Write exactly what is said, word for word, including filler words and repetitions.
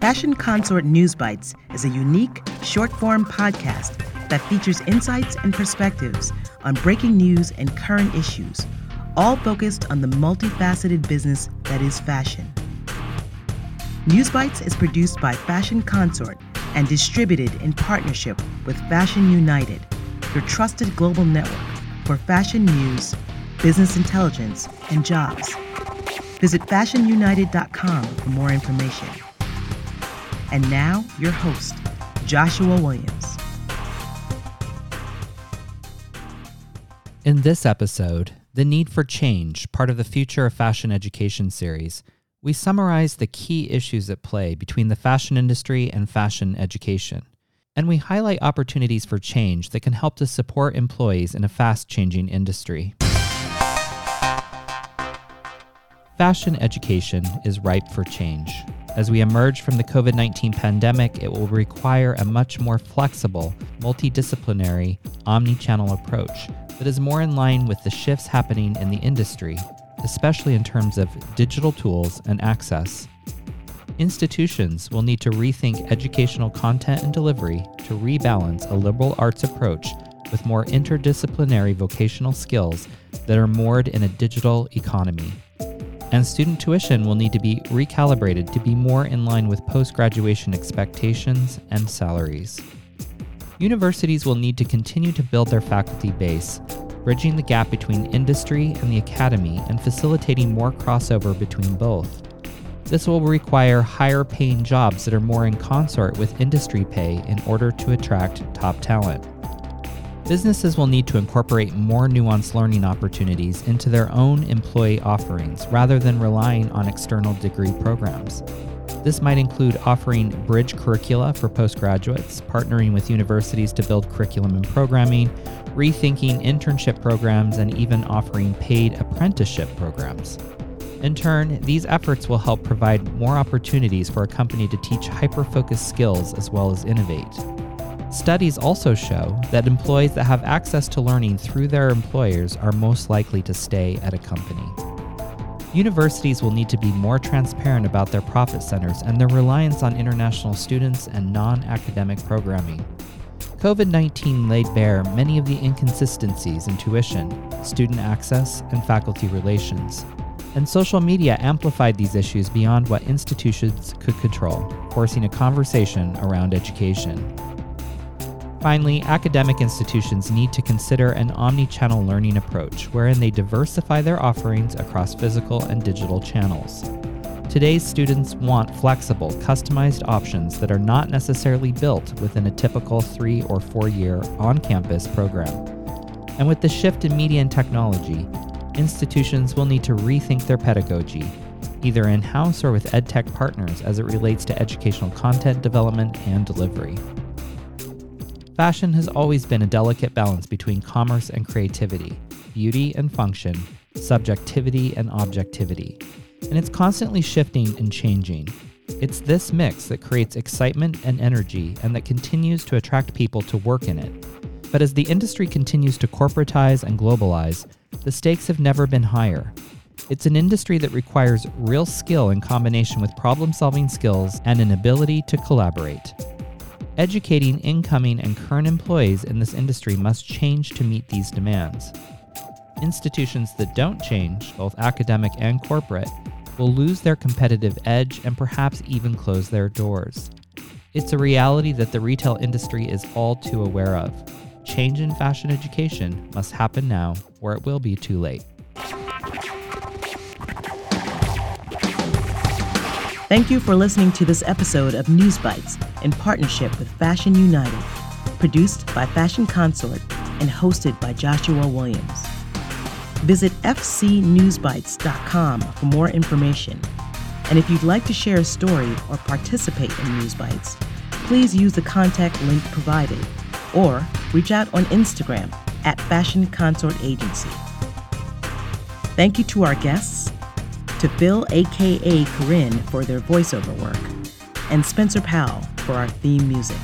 Fashion Consort News Bites is a unique, short-form podcast that features insights and perspectives on breaking news and current issues, all focused on the multifaceted business that is fashion. News Bites is produced by Fashion Consort and distributed in partnership with Fashion United, your trusted global network for fashion news, business intelligence, and jobs. Visit fashion united dot com for more information. And now, your host, Joshua Williams. In this episode, The Need for Change, part of the Future of Fashion Education series, we summarize the key issues at play between the fashion industry and fashion education. And we highlight opportunities for change that can help to support employees in a fast-changing industry. Fashion education is ripe for change. As we emerge from the covid nineteen pandemic, it will require a much more flexible, multidisciplinary, omni-channel approach that is more in line with the shifts happening in the industry, especially in terms of digital tools and access. Institutions will need to rethink educational content and delivery to rebalance a liberal arts approach with more interdisciplinary vocational skills that are moored in a digital economy. And student tuition will need to be recalibrated to be more in line with post-graduation expectations and salaries. Universities will need to continue to build their faculty base, bridging the gap between industry and the academy and facilitating more crossover between both. This will require higher-paying jobs that are more in concert with industry pay in order to attract top talent. Businesses will need to incorporate more nuanced learning opportunities into their own employee offerings rather than relying on external degree programs. This might include offering bridge curricula for postgraduates, partnering with universities to build curriculum and programming, rethinking internship programs, and even offering paid apprenticeship programs. In turn, these efforts will help provide more opportunities for a company to teach hyper-focused skills as well as innovate. Studies also show that employees that have access to learning through their employers are most likely to stay at a company. Universities will need to be more transparent about their profit centers and their reliance on international students and non-academic programming. covid nineteen laid bare many of the inconsistencies in tuition, student access, and faculty relations. And social media amplified these issues beyond what institutions could control, forcing a conversation around education. Finally, academic institutions need to consider an omni-channel learning approach wherein they diversify their offerings across physical and digital channels. Today's students want flexible, customized options that are not necessarily built within a typical three or four-year on-campus program. And with the shift in media and technology, institutions will need to rethink their pedagogy, either in-house or with edtech partners as it relates to educational content development and delivery. Fashion has always been a delicate balance between commerce and creativity, beauty and function, subjectivity and objectivity, and it's constantly shifting and changing. It's this mix that creates excitement and energy and that continues to attract people to work in it. But as the industry continues to corporatize and globalize, the stakes have never been higher. It's an industry that requires real skill in combination with problem-solving skills and an ability to collaborate. Educating incoming and current employees in this industry must change to meet these demands. Institutions that don't change, both academic and corporate, will lose their competitive edge and perhaps even close their doors. It's a reality that the retail industry is all too aware of. Change in fashion education must happen now, or it will be too late. Thank you for listening to this episode of News Bites in partnership with Fashion United, produced by Fashion Consort and hosted by Joshua Williams. Visit F C news bites dot com for more information. And if you'd like to share a story or participate in News Bites, please use the contact link provided or reach out on Instagram at Fashion Consort Agency. Thank you to our guests, to Phil, a k a. Corinne, for their voiceover work, and Spencer Powell for our theme music.